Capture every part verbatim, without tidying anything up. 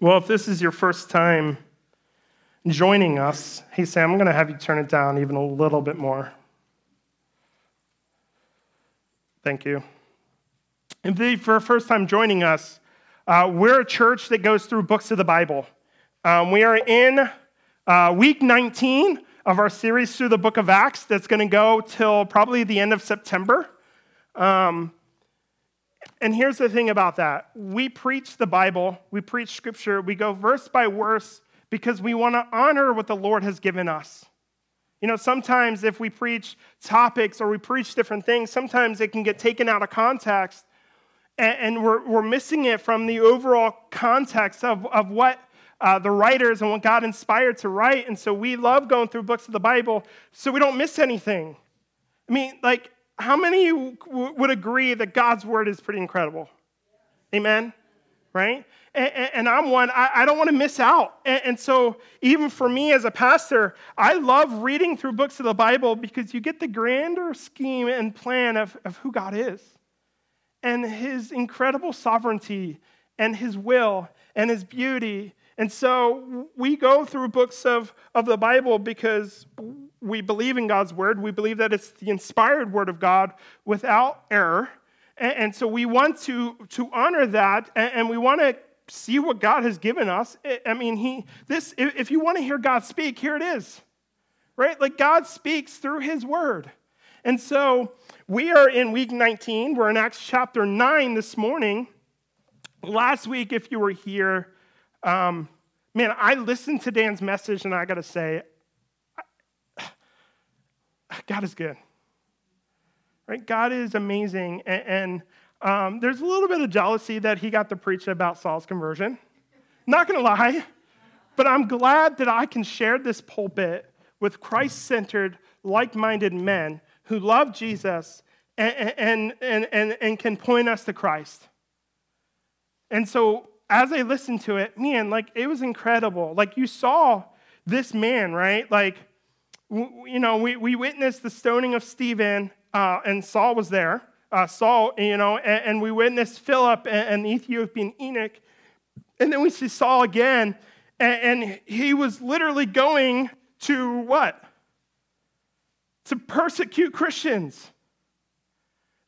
Well, if this is your first time joining us, hey, Sam, I'm going to have you turn it down even a little bit more. Thank you. If they, for the first time joining us, uh, we're a church that goes through books of the Bible. Um, we are in uh, week nineteen of our series through the book of Acts that's going to go till probably the end of September. Um, and here's the thing about that. We preach the Bible, we preach scripture, we go verse by verse because we want to honor what the Lord has given us. You know, sometimes if we preach topics or we preach different things, sometimes it can get taken out of context and, and we're, we're missing it from the overall context of, of what Uh, the writers and what God inspired to write. And so we love going through books of the Bible so we don't miss anything. I mean, like, how many w- would agree that God's word is pretty incredible? Yeah. Amen? Right? And, and, and I'm one, I, I don't want to miss out. And, and so even for me as a pastor, I love reading through books of the Bible because you get the grander scheme and plan of, of who God is and his incredible sovereignty and his will and his beauty. And so we go through books of, of the Bible because we believe in God's word. We believe that it's the inspired word of God without error. And, and so we want to, to honor that, and, and we want to see what God has given us. I mean, he this if you want to hear God speak, here it is, right? Like God speaks through his word. And so we are in week nineteen. We're in Acts chapter nine this morning. Last week, if you were here, Um, man, I listened to Dan's message, and I got to say, God is good, right? God is amazing, and, and um, there's a little bit of jealousy that he got to preach about Saul's conversion. Not going to lie, but I'm glad that I can share this pulpit with Christ-centered, like-minded men who love Jesus and and and and, and can point us to Christ. And so, as I listened to it, man, like, it was incredible. Like, you saw this man, right? Like, w- you know, we, we witnessed the stoning of Stephen, uh, and Saul was there. Uh, Saul, you know, and, and we witnessed Philip and, and the Ethiopian Enoch. And then we see Saul again, and, and he was literally going to what? To persecute Christians.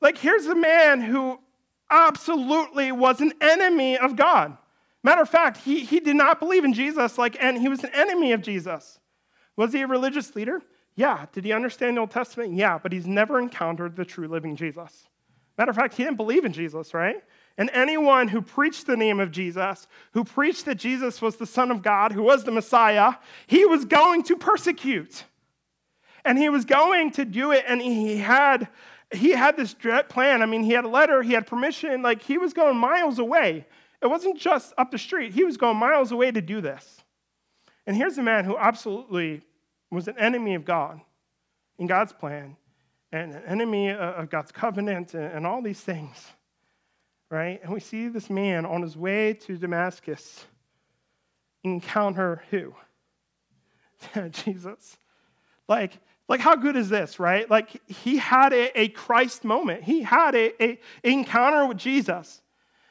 Like, here's a man who absolutely was an enemy of God. Matter of fact, he, he did not believe in Jesus, like, and he was an enemy of Jesus. Was he a religious leader? Yeah. Did he understand the Old Testament? Yeah, but he's never encountered the true living Jesus. Matter of fact, he didn't believe in Jesus, right? And anyone who preached the name of Jesus, who preached that Jesus was the Son of God, who was the Messiah, he was going to persecute. And he was going to do it, and he had... He had this plan. I mean, he had a letter. He had permission. Like, he was going miles away. It wasn't just up the street. He was going miles away to do this. And here's a man who absolutely was an enemy of God in God's plan and an enemy of God's covenant and all these things, right? And we see this man on his way to Damascus encounter who? Jesus. Like, Like, how good is this, right? Like, he had a, a Christ moment. He had an a encounter with Jesus.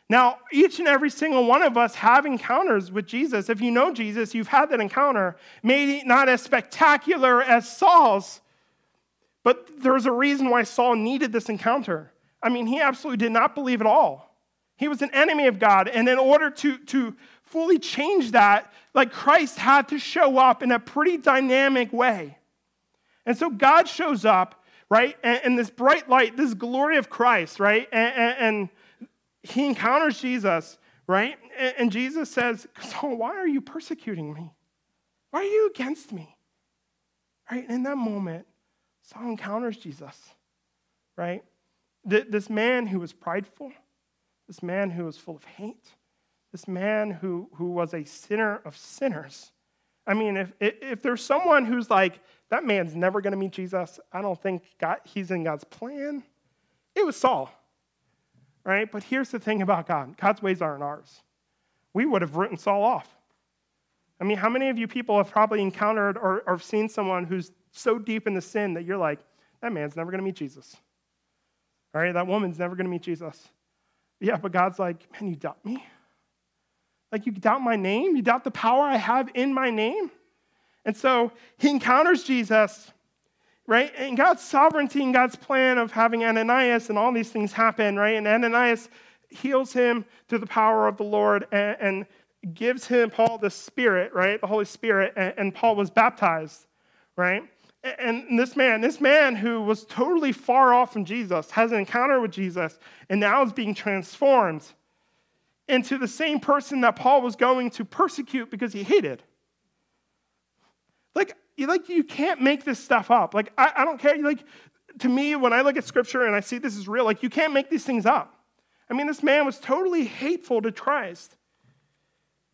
Now, each and every single one of us have encounters with Jesus. If you know Jesus, you've had that encounter. Maybe not as spectacular as Saul's, but there's a reason why Saul needed this encounter. I mean, he absolutely did not believe at all. He was an enemy of God, and in order to, to fully change that, like, Christ had to show up in a pretty dynamic way. And so God shows up, right, and, and this bright light, this glory of Christ, right, and, and, and he encounters Jesus, right, and, and Jesus says, "So why are you persecuting me? Why are you against me?" Right, and in that moment, Saul encounters Jesus, right, Th- this man who was prideful, this man who was full of hate, this man who, who was a sinner of sinners. I mean, if if there's someone who's like, that man's never going to meet Jesus, I don't think God, he's in God's plan, it was Saul, right? But here's the thing about God. God's ways aren't ours. We would have written Saul off. I mean, how many of you people have probably encountered or, or seen someone who's so deep in the sin that you're like, that man's never going to meet Jesus, all right? That woman's never going to meet Jesus. Yeah, but God's like, man, you doubt me? Like, you doubt my name? You doubt the power I have in my name? And so he encounters Jesus, right? And God's sovereignty and God's plan of having Ananias and all these things happen, right? And Ananias heals him through the power of the Lord and, and gives him, Paul, the Spirit, right? The Holy Spirit. And, and Paul was baptized, right? And, and this man, this man who was totally far off from Jesus, has an encounter with Jesus, and now is being transformed into the same person that Paul was going to persecute because he hated. Like, you, like, you can't make this stuff up. Like, I, I don't care. Like, to me, when I look at Scripture and I see this is real, like, you can't make these things up. I mean, this man was totally hateful to Christ.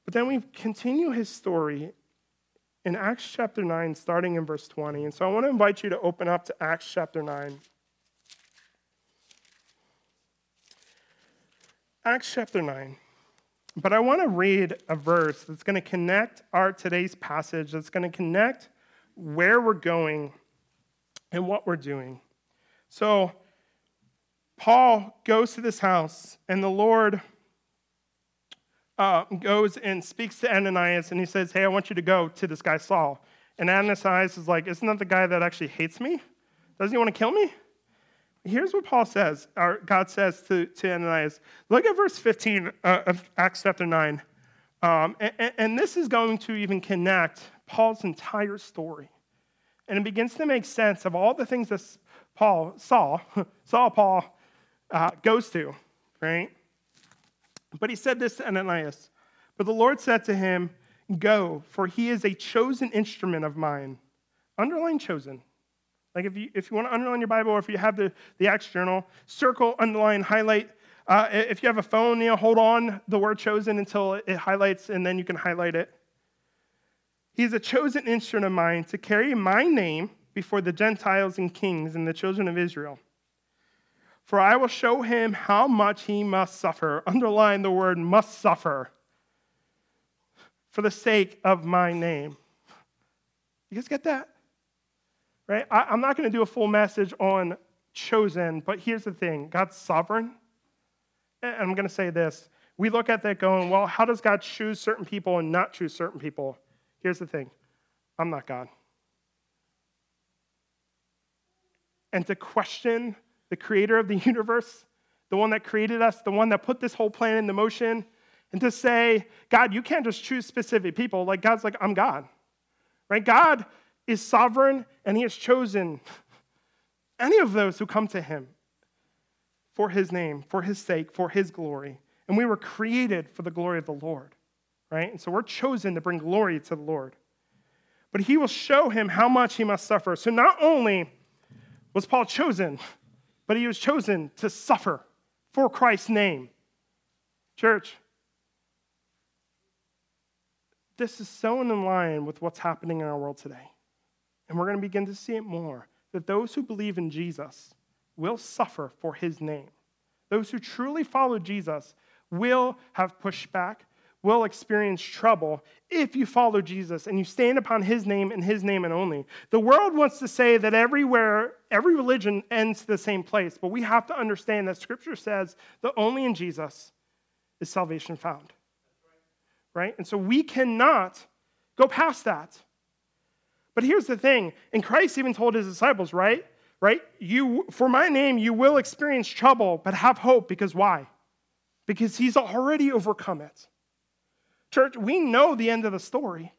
But then we continue his story in Acts chapter nine, starting in verse twenty. And so I want to invite you to open up to Acts chapter nine. Acts chapter nine. But I want to read a verse that's going to connect our today's passage, that's going to connect where we're going and what we're doing. So Paul goes to this house, and the Lord uh, goes and speaks to Ananias, and he says, hey, I want you to go to this guy Saul. And Ananias is like, isn't that the guy that actually hates me? Doesn't he want to kill me? Here's what Paul says, or God says to, to Ananias. Look at verse fifteen uh, of Acts chapter nine. Um, and, and this is going to even connect Paul's entire story. And it begins to make sense of all the things that Paul, Saul, Saul Paul uh, goes to, right? But he said this to Ananias. But the Lord said to him, go, for he is a chosen instrument of mine. Underline chosen. Like, if you if you want to underline your Bible, or if you have the, the Acts journal, circle, underline, highlight. Uh, if you have a phone, you know, hold on the word chosen until it highlights, and then you can highlight it. He's a chosen instrument of mine to carry my name before the Gentiles and kings and the children of Israel. For I will show him how much he must suffer. Underline the word must suffer for the sake of my name. You guys get that? Right? I, I'm not going to do a full message on chosen, but here's the thing. God's sovereign. And I'm going to say this. We look at that going, well, how does God choose certain people and not choose certain people? Here's the thing. I'm not God. And to question the creator of the universe, the one that created us, the one that put this whole plan into motion, and to say, God, you can't just choose specific people. Like, God's like, I'm God. Right? God is sovereign, and he has chosen any of those who come to him for his name, for his sake, for his glory. And we were created for the glory of the Lord, right? And so we're chosen to bring glory to the Lord. But he will show him how much he must suffer. So not only was Paul chosen, but he was chosen to suffer for Christ's name. Church, this is so in line with what's happening in our world today. And we're going to begin to see it more, that those who believe in Jesus will suffer for his name. Those who truly follow Jesus will have pushback, will experience trouble if you follow Jesus and you stand upon his name and his name and only. The world wants to say that everywhere, every religion ends to the same place, but we have to understand that Scripture says that only in Jesus is salvation found, right? And so we cannot go past that. But here's the thing, and Christ even told his disciples, right? Right? You, for my name, you will experience trouble, but have hope, because why? Because he's already overcome it. Church, we know the end of the story,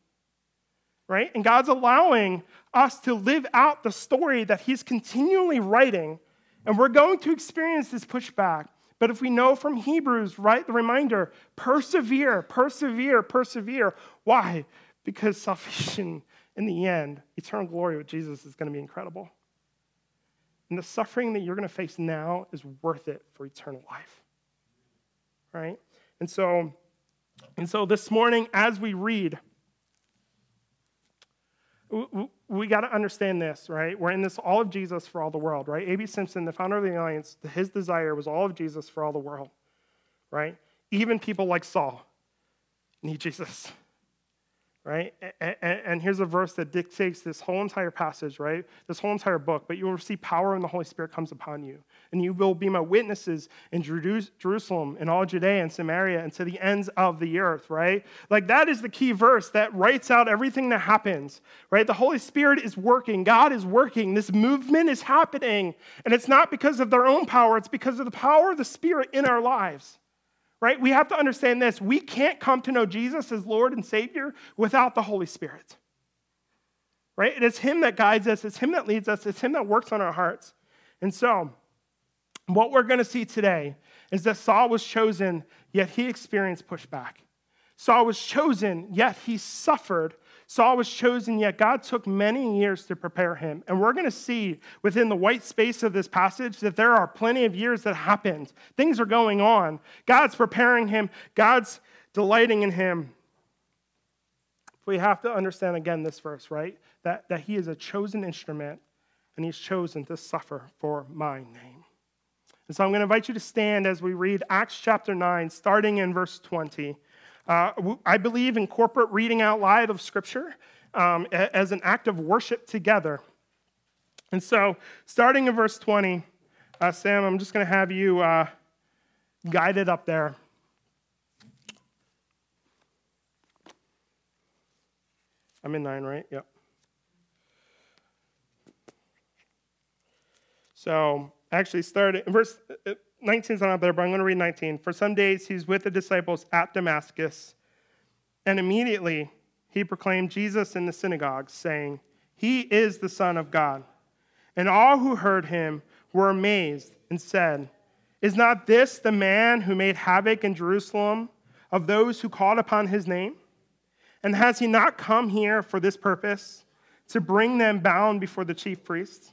right? And God's allowing us to live out the story that he's continually writing, and we're going to experience this pushback. But if we know from Hebrews, right, the reminder, persevere, persevere, persevere. Why? Because salvation, in the end, eternal glory with Jesus is going to be incredible. And the suffering that you're going to face now is worth it for eternal life, right? And so, and so this morning, as we read, we, we, we got to understand this, right? We're in this all of Jesus for all the world, right? A B Simpson, the founder of the Alliance, his desire was all of Jesus for all the world, right? Even people like Saul need Jesus, right? And, and, and here's a verse that dictates this whole entire passage, right? This whole entire book. But you will receive power when the Holy Spirit comes upon you. And you will be my witnesses in Jerusalem, in all Judea and Samaria, and to the ends of the earth, right? Like, that is the key verse that writes out everything that happens, right? The Holy Spirit is working. God is working. This movement is happening. And it's not because of their own power. It's because of the power of the Spirit in our lives. Right? We have to understand this. We can't come to know Jesus as Lord and Savior without the Holy Spirit. Right? It is Him that guides us. It's Him that leads us. It's Him that works on our hearts. And so, what we're going to see today is that Saul was chosen, yet he experienced pushback. Saul was chosen, yet he suffered. Saul was chosen, yet God took many years to prepare him. And we're going to see within the white space of this passage that there are plenty of years that happened. Things are going on. God's preparing him. God's delighting in him. We have to understand, again, this verse, right? That, that he is a chosen instrument, and he's chosen to suffer for my name. And so I'm going to invite you to stand as we read Acts chapter nine, starting in verse twenty. Uh, I believe in corporate reading out loud of Scripture um, as an act of worship together. And so, starting in verse twenty, uh, Sam, I'm just going to have you uh, guide it up there. I'm in nine, right? Yep. So, actually, starting in verse... Uh, nineteen's not up there, but I'm going to read nineteen. For some days he's with the disciples at Damascus, and immediately he proclaimed Jesus in the synagogue, saying, "He is the Son of God." And all who heard him were amazed and said, "Is not this the man who made havoc in Jerusalem of those who called upon his name? And has he not come here for this purpose, to bring them bound before the chief priests?"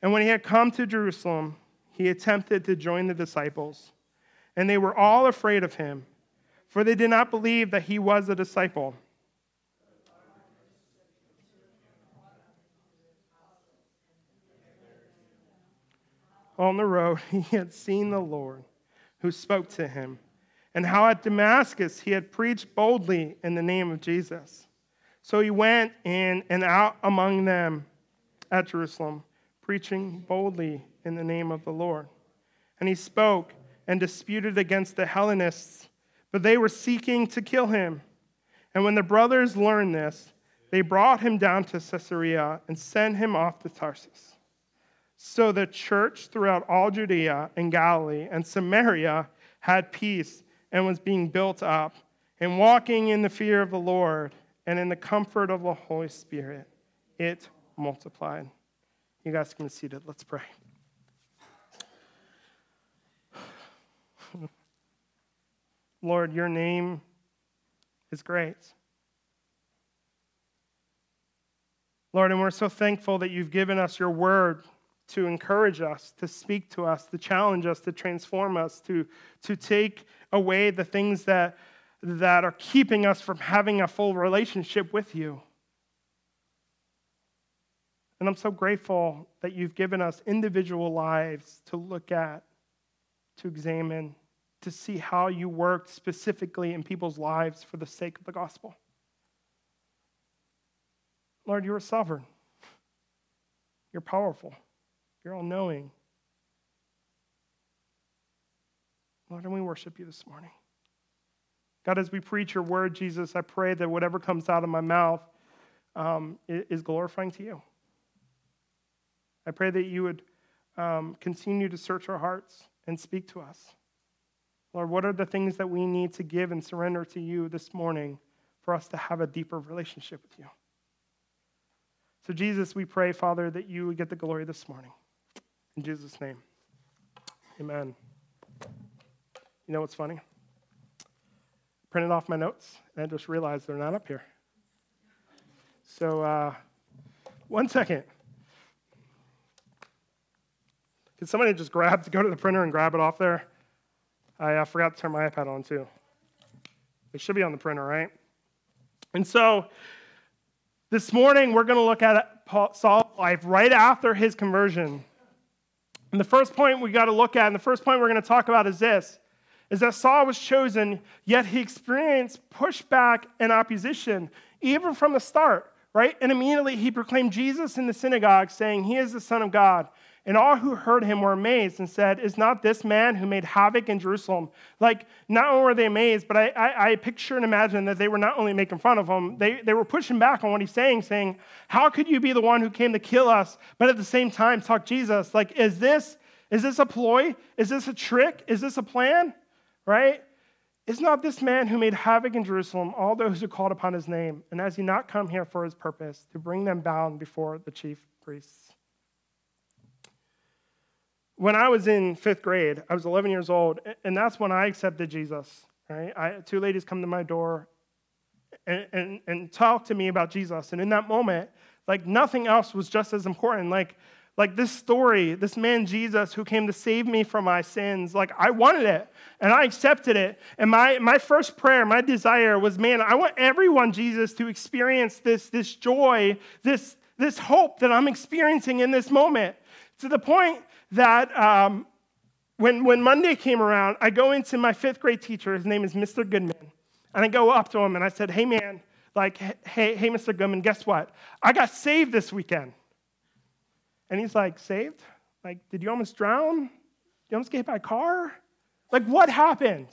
And when he had come to Jerusalem, he attempted to join the disciples, and they were all afraid of him, for they did not believe that he was a disciple. On the road, he had seen the Lord, who spoke to him, and how at Damascus he had preached boldly in the name of Jesus. So he went in and out among them at Jerusalem, preaching boldly in the name of the Lord. And he spoke and disputed against the Hellenists, but they were seeking to kill him. And when the brothers learned this, they brought him down to Caesarea and sent him off to Tarsus. So the church throughout all Judea and Galilee and Samaria had peace and was being built up, and walking in the fear of the Lord and in the comfort of the Holy Spirit, it multiplied. You guys can be seated. Let's pray. Lord, your name is great. Lord, and we're so thankful that you've given us your word to encourage us, to speak to us, to challenge us, to transform us, to, to take away the things that, that are keeping us from having a full relationship with you. And I'm so grateful that you've given us individual lives to look at, to examine, to see how you worked specifically in people's lives for the sake of the gospel. Lord, you are sovereign. You're powerful. You're all-knowing. Lord, and we worship you this morning. God, as we preach your word, Jesus, I pray that whatever comes out of my mouth um, is glorifying to you. I pray that you would um, continue to search our hearts and speak to us. Lord, what are the things that we need to give and surrender to you this morning for us to have a deeper relationship with you? So, Jesus, we pray, Father, that you would get the glory this morning. In Jesus' name, amen. You know what's funny? printed off my notes, and I just realized they're not up here. So uh, one second. Could somebody just grab, go to the printer and grab it off there? I uh, forgot to turn my iPad on, too. It should be on the printer, right? And so this morning, we're going to look at Paul, Saul's life right after his conversion. And the first point we got to look at, and the first point we're going to talk about is this, is that Saul was chosen, yet he experienced pushback and opposition, even from the start, right? And immediately he proclaimed Jesus in the synagogue, saying, "He is the Son of God." And all who heard him were amazed and said, "Is not this man who made havoc in Jerusalem?" Like, not only were they amazed, but I, I, I picture and imagine that they were not only making fun of him, they, they were pushing back on what he's saying, saying, "How could you be the one who came to kill us, but at the same time talk Jesus? Like, is this, is this a ploy? Is this a trick? Is this a plan?" Right? "Is not this man who made havoc in Jerusalem all those who called upon his name? And has he not come here for his purpose, to bring them bound before the chief priests?" When I was in fifth grade, I was eleven years old, and that's when I accepted Jesus, right? I, two ladies come to my door and, and, and talk to me about Jesus. And in that moment, like, nothing else was just as important. Like, like this story, this man Jesus who came to save me from my sins, like, I wanted it, and I accepted it. And my, my first prayer, my desire was, man, I want everyone, Jesus, to experience this, this joy, this, this hope that I'm experiencing in this moment. To the point that um, when, when Monday came around, I go into my fifth grade teacher, his name is Mister Goodman, and I go up to him and I said, "Hey man, like, hey, hey, Mister Goodman, guess what? I got saved this weekend." And he's like, "Saved? Like, did you almost drown? Did you almost get hit by a car? Like, what happened?"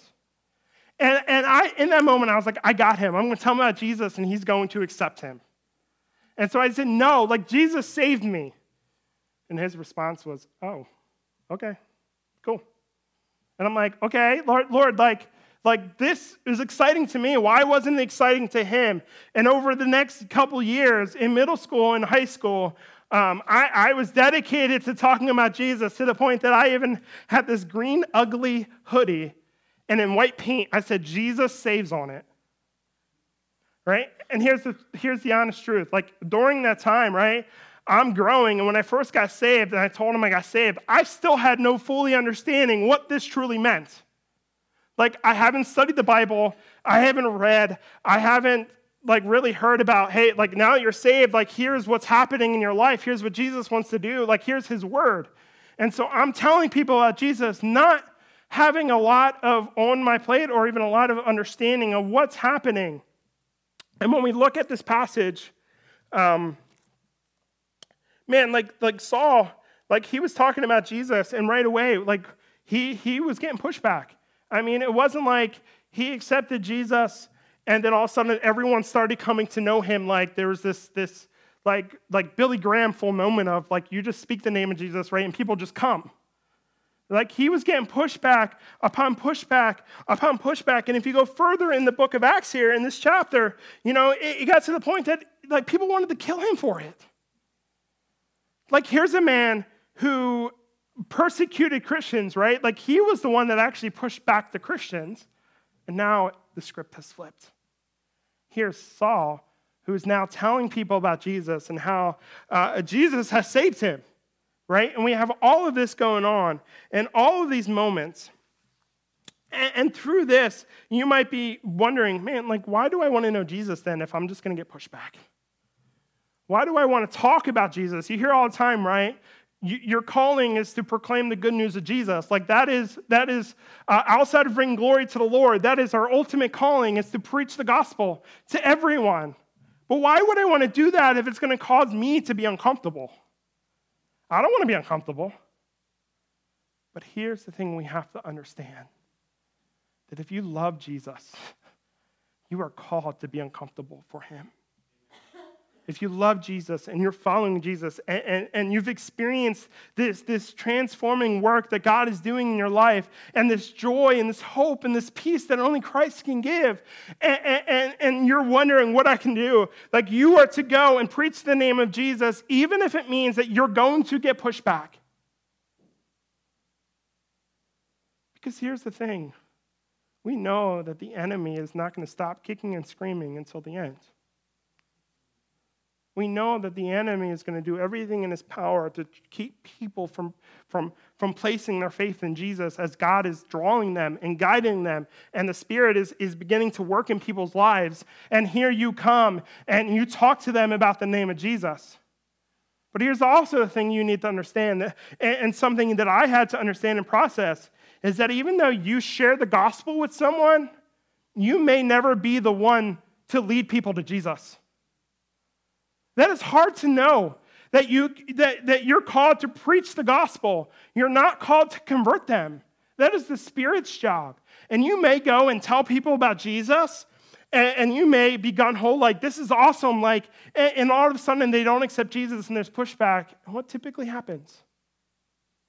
And and I, in that moment, I was like, I got him. I'm going to tell him about Jesus, and he's going to accept him. And so I said, "No, like, Jesus saved me." And his response was, "Oh, okay, cool." And I'm like, okay, Lord, Lord, like, like this is exciting to me. Why wasn't it exciting to him? And over the next couple years in middle school and high school, um, I, I was dedicated to talking about Jesus, to the point that I even had this green, ugly hoodie, and in white paint, I said, "Jesus saves" on it. Right? And here's the here's the honest truth. Like, during that time, right, I'm growing, and when I first got saved and I told him I got saved, I still had no fully understanding what this truly meant. Like, I haven't studied the Bible, I haven't read, I haven't, like, really heard about, hey, like, now you're saved, like, here's what's happening in your life, here's what Jesus wants to do, like, here's his word. And so I'm telling people about Jesus, not having a lot of on my plate or even a lot of understanding of what's happening. And when we look at this passage, um, Man, like like Saul, like, he was talking about Jesus, and right away, like, he he was getting pushback. I mean, it wasn't like he accepted Jesus, and then all of a sudden everyone started coming to know him. Like, there was this this like like Billy Graham full moment of, like, you just speak the name of Jesus, right, and people just come. Like, he was getting pushback upon pushback upon pushback. And if you go further in the book of Acts here, in this chapter, you know, it, it got to the point that, like, people wanted to kill him for it. Like, here's a man who persecuted Christians, right? Like, he was the one that actually pushed back the Christians, and now the script has flipped. Here's Saul, who is now telling people about Jesus and how uh, Jesus has saved him, right? And we have all of this going on, and all of these moments. And, and through this, you might be wondering, man, like, why do I want to know Jesus then if I'm just going to get pushed back? Why do I want to talk about Jesus? You hear all the time, right? Your calling is to proclaim the good news of Jesus. Like, that is, that is uh, outside of bringing glory to the Lord, that is our ultimate calling, is to preach the gospel to everyone. But why would I want to do that if it's going to cause me to be uncomfortable? I don't want to be uncomfortable. But here's the thing we have to understand, that if you love Jesus, you are called to be uncomfortable for him. If you love Jesus and you're following Jesus and, and, and you've experienced this, this transforming work that God is doing in your life, and this joy and this hope and this peace that only Christ can give, and, and, and you're wondering what I can do, like, you are to go and preach the name of Jesus, even if it means that you're going to get pushed back. Because here's the thing. we know that the enemy is not going to stop kicking and screaming until the end. We know that the enemy is going to do everything in his power to keep people from, from, from placing their faith in Jesus as God is drawing them and guiding them, and the Spirit is, is beginning to work in people's lives. And here you come, and you talk to them about the name of Jesus. But here's also the thing you need to understand, and, and something that I had to understand and process, is that even though you share the gospel with someone, you may never be the one to lead people to Jesus. That is hard to know, that, you, that, that you're called to preach the gospel. You're not called to convert them. That is the Spirit's job. And you may go and tell people about Jesus, and, and you may be gung-ho, like, this is awesome, like, and, and all of a sudden they don't accept Jesus and there's pushback. And what typically happens?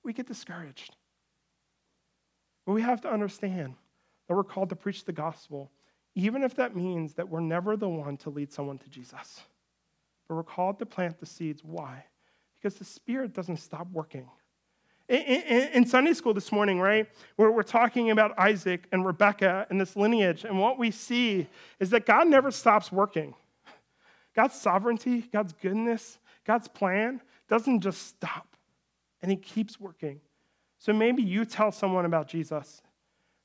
We get discouraged. But we have to understand that we're called to preach the gospel, even if that means that we're never the one to lead someone to Jesus. But we're called to plant the seeds. Why? Because the Spirit doesn't stop working. In, in, in Sunday school this morning, right, where we're talking about Isaac and Rebecca and this lineage, and what we see is that God never stops working. God's sovereignty, God's goodness, God's plan doesn't just stop, and he keeps working. So maybe you tell someone about Jesus,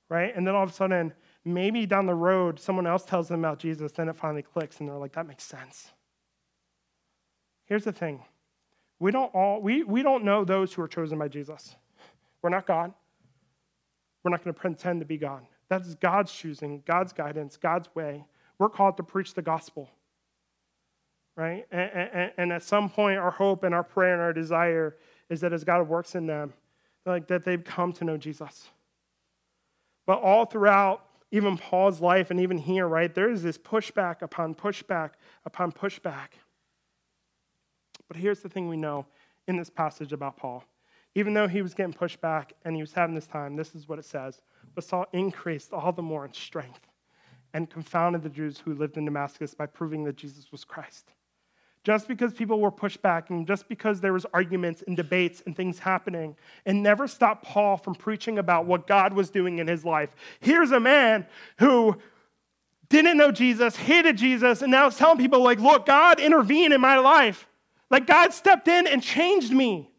right, and then all of a sudden, maybe down the road, someone else tells them about Jesus, then it finally clicks, and they're like, that makes sense. Here's the thing. We don't all we, we don't know those who are chosen by Jesus. We're not God. We're not going to pretend to be God. That's God's choosing, God's guidance, God's way. We're called to preach the gospel, right? And, and, and at some point, our hope and our prayer and our desire is that as God works in them, like that they've come to know Jesus. But all throughout even Paul's life and even here, right, there is this pushback upon pushback upon pushback. But here's the thing we know in this passage about Paul. Even though he was getting pushed back and he was having this time, this is what it says. But Saul increased all the more in strength and confounded the Jews who lived in Damascus by proving that Jesus was Christ. Just because people were pushed back and just because there was arguments and debates and things happening, it never stopped Paul from preaching about what God was doing in his life. Here's a man who didn't know Jesus, hated Jesus, and now is telling people like, look, God intervened in my life. Like God stepped in and changed me,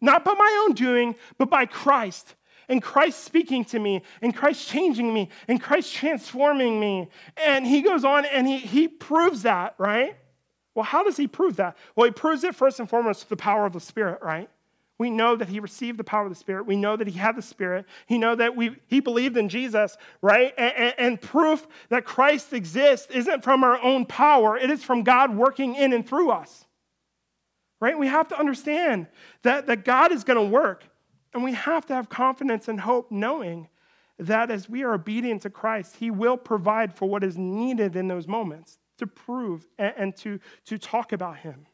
not by my own doing, but by Christ, and Christ speaking to me, and Christ changing me, and Christ transforming me. And he goes on and he, he proves that, right? Well, how does he prove that? Well, he proves it first and foremost through the power of the Spirit, right? We know that he received the power of the Spirit. We know that he had the Spirit. He know that we he believed in Jesus, right? And, and, and proof that Christ exists isn't from our own power. It is from God working in and through us. Right? We have to understand that, that God is going to work, and we have to have confidence and hope knowing that as we are obedient to Christ, he will provide for what is needed in those moments to prove and, and to, to talk about him.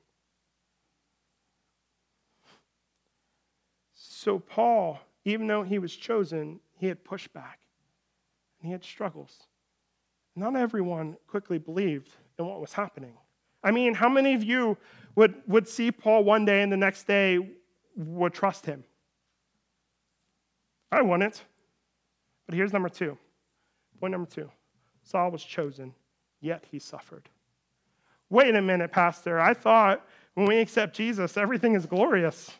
So Paul, even though he was chosen, he had pushback, and he had struggles. Not everyone quickly believed in what was happening. I mean, how many of you would, would see Paul one day and the next day would trust him? I wouldn't. But here's number two. Point number two. Saul was chosen, yet he suffered. Wait a minute, Pastor. I thought when we accept Jesus, everything is glorious.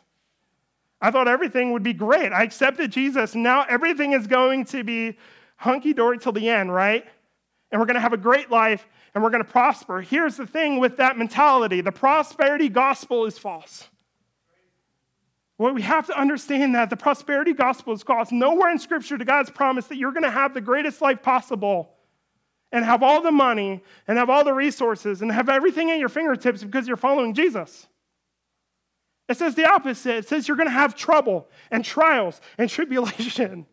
I thought everything would be great. I accepted Jesus, and now everything is going to be hunky-dory till the end, right? And we're going to have a great life, and we're going to prosper. Here's the thing with that mentality. The prosperity gospel is false. Well, we have to understand that the prosperity gospel is false. Nowhere in Scripture does God's promise that you're going to have the greatest life possible and have all the money and have all the resources and have everything at your fingertips because you're following Jesus. It says the opposite. It says you're going to have trouble and trials and tribulation.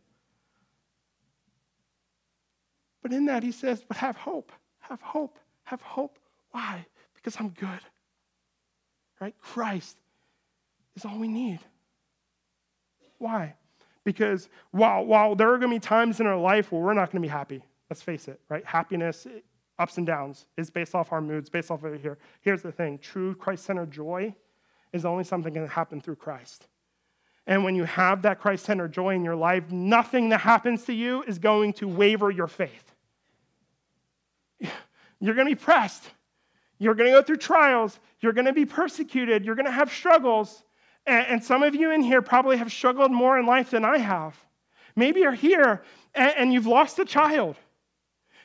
But in that, he says, but have hope. Have hope, have hope. Why? Because I'm good, right? Christ is all we need. Why? Because while, while there are going to be times in our life where we're not going to be happy, let's face it, right? Happiness, ups and downs, is based off our moods, based off of here. Here's the thing. True Christ-centered joy is only something that can happen through Christ. And when you have that Christ-centered joy in your life, nothing that happens to you is going to waver your faith. You're going to be pressed. You're going to go through trials. You're going to be persecuted. You're going to have struggles. And some of you in here probably have struggled more in life than I have. Maybe you're here and you've lost a child.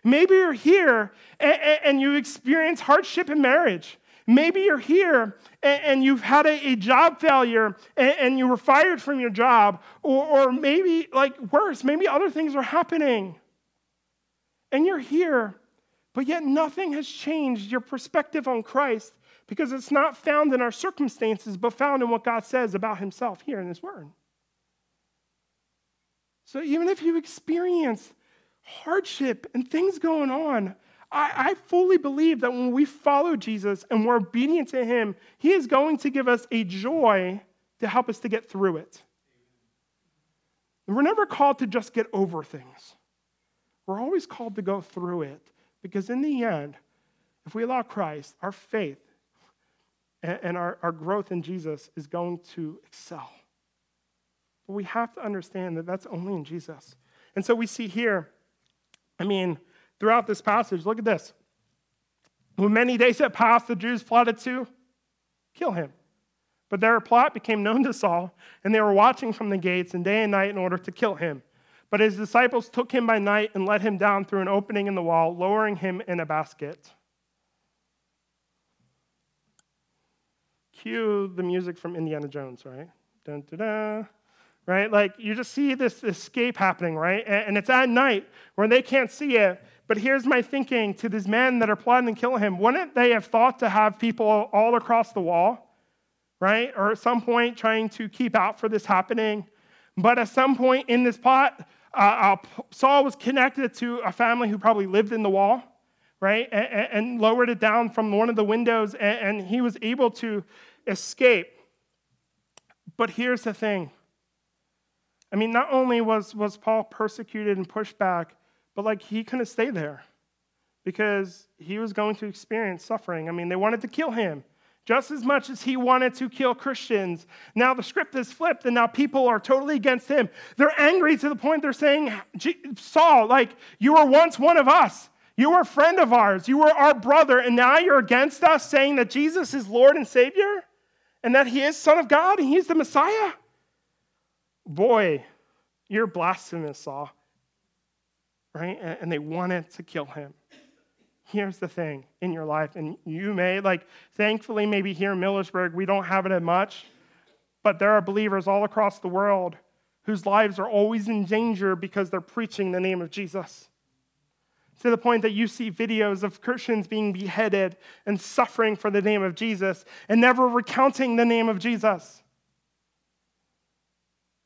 Maybe you're here and you experience hardship in marriage. Maybe you're here and you've had a job failure and you were fired from your job, or maybe, like, worse, maybe other things are happening. And you're here, but yet nothing has changed your perspective on Christ, because it's not found in our circumstances, but found in what God says about himself here in his word. So even if you experience hardship and things going on, I fully believe that when we follow Jesus and we're obedient to him, he is going to give us a joy to help us to get through it. And we're never called to just get over things. We're always called to go through it, because in the end, if we allow Christ, our faith and our, our growth in Jesus is going to excel. But we have to understand that that's only in Jesus. And so we see here, I mean, throughout this passage, look at this. When many days had passed, the Jews plotted to kill him. But their plot became known to Saul, and they were watching from the gates and day and night in order to kill him. But his disciples took him by night and let him down through an opening in the wall, lowering him in a basket. Cue the music from Indiana Jones, right? Dun, dun, dun. Right? Like, you just see this escape happening, right? And it's at night where they can't see it. But here's my thinking to these men that are plotting to kill him. Wouldn't they have thought to have people all across the wall, right? Or at some point trying to keep out for this happening. But at some point in this plot, uh, Saul was connected to a family who probably lived in the wall, right? And lowered it down from one of the windows, and he was able to escape. But here's the thing. I mean, not only was, was Paul persecuted and pushed back, but, like, he couldn't stay there because he was going to experience suffering. I mean, they wanted to kill him just as much as he wanted to kill Christians. Now the script is flipped, and now people are totally against him. They're angry to the point they're saying, Saul, like, you were once one of us. You were a friend of ours. You were our brother, and now you're against us, saying that Jesus is Lord and Savior and that he is Son of God and he is the Messiah. Boy, you're blasphemous, Saul, right? And they wanted to kill him. Here's the thing in your life, and you may, like, thankfully, maybe here in Millersburg, we don't have it as much, but there are believers all across the world whose lives are always in danger because they're preaching the name of Jesus. To the point that you see videos of Christians being beheaded and suffering for the name of Jesus and never recounting the name of Jesus.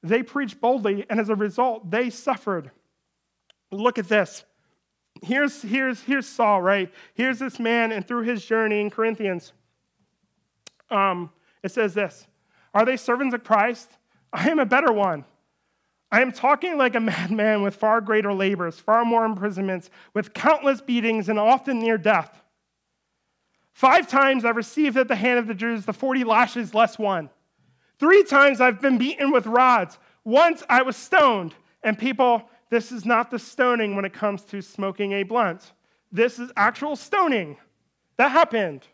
They preached boldly, and as a result, they suffered. Look at this. Here's, here's, here's Saul, right? Here's this man, and through his journey in Corinthians, um, it says this. Are they servants of Christ? I am a better one. I am talking like a madman with far greater labors, far more imprisonments, with countless beatings, and often near death. Five times I received at the hand of the Jews the forty lashes less one. Three times I've been beaten with rods. Once I was stoned. And people, this is not the stoning when it comes to smoking a blunt. This is actual stoning. That happened.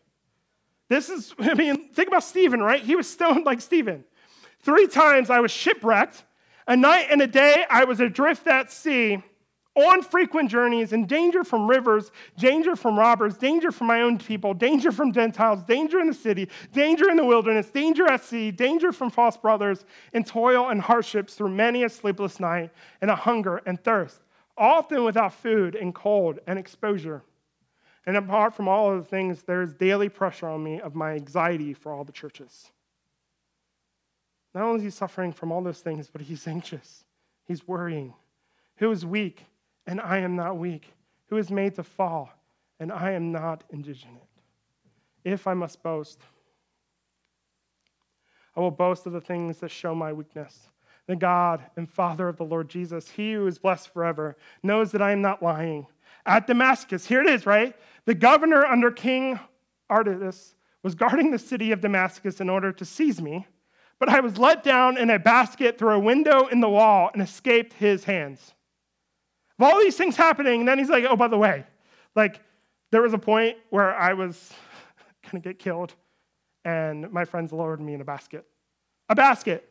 This is, I mean, think about Stephen, right? He was stoned like Stephen. Three times I was shipwrecked. A night and a day I was adrift at sea, on frequent journeys, in danger from rivers, danger from robbers, danger from my own people, danger from Gentiles, danger in the city, danger in the wilderness, danger at sea, danger from false brothers, in toil and hardships through many a sleepless night, and a hunger and thirst, often without food and cold and exposure. And apart from all of the things, there is daily pressure on me of my anxiety for all the churches. Not only is he suffering from all those things, but he's anxious. He's worrying. Who is weak? And I am not weak. Who is made to fall, and I am not indignant. If I must boast, I will boast of the things that show my weakness. The God and Father of the Lord Jesus, he who is blessed forever, knows that I am not lying. At Damascus, here it is, right? The governor under King Artis was guarding the city of Damascus in order to seize me, but I was let down in a basket through a window in the wall and escaped his hands. Of all these things happening, and then he's like, oh, by the way, like there was a point where I was going to get killed and my friends lowered me in a basket. A basket.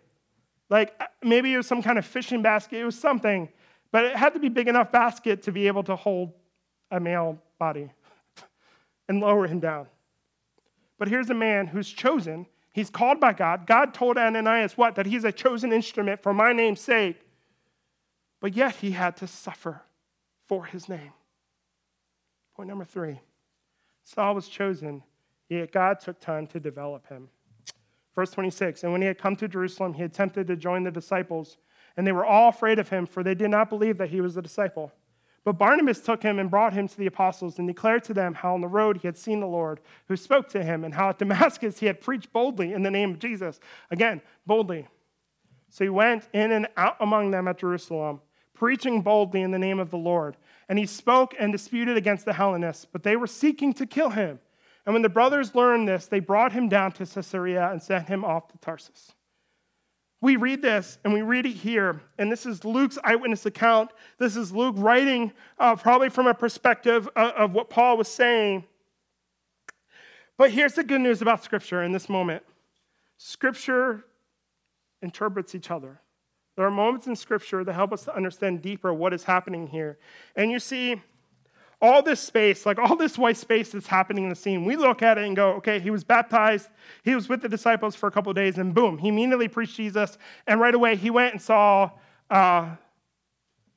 Like maybe it was some kind of fishing basket. It was something, but it had to be big enough basket to be able to hold a male body and lower him down. But here's a man who's chosen. He's called by God. God told Ananias what? That he's a chosen instrument for my name's sake. But yet he had to suffer for his name. Point number three. Saul was chosen, yet God took time to develop him. Verse twenty-six, and when he had come to Jerusalem, he attempted to join the disciples, and they were all afraid of him, for they did not believe that he was a disciple. But Barnabas took him and brought him to the apostles and declared to them how on the road he had seen the Lord, who spoke to him, and how at Damascus he had preached boldly in the name of Jesus. Again, boldly. So he went in and out among them at Jerusalem, preaching boldly in the name of the Lord. And he spoke and disputed against the Hellenists, but they were seeking to kill him. And when the brothers learned this, they brought him down to Caesarea and sent him off to Tarsus. We read this, and we read it here, and this is Luke's eyewitness account. This is Luke writing uh, probably from a perspective of, of what Paul was saying. But here's the good news about Scripture in this moment. Scripture interprets each other. There are moments in Scripture that help us to understand deeper what is happening here. And you see, all this space, like all this white space that's happening in the scene, we look at it and go, okay, he was baptized, he was with the disciples for a couple of days, and boom, he immediately preached Jesus, and right away he went and saw uh,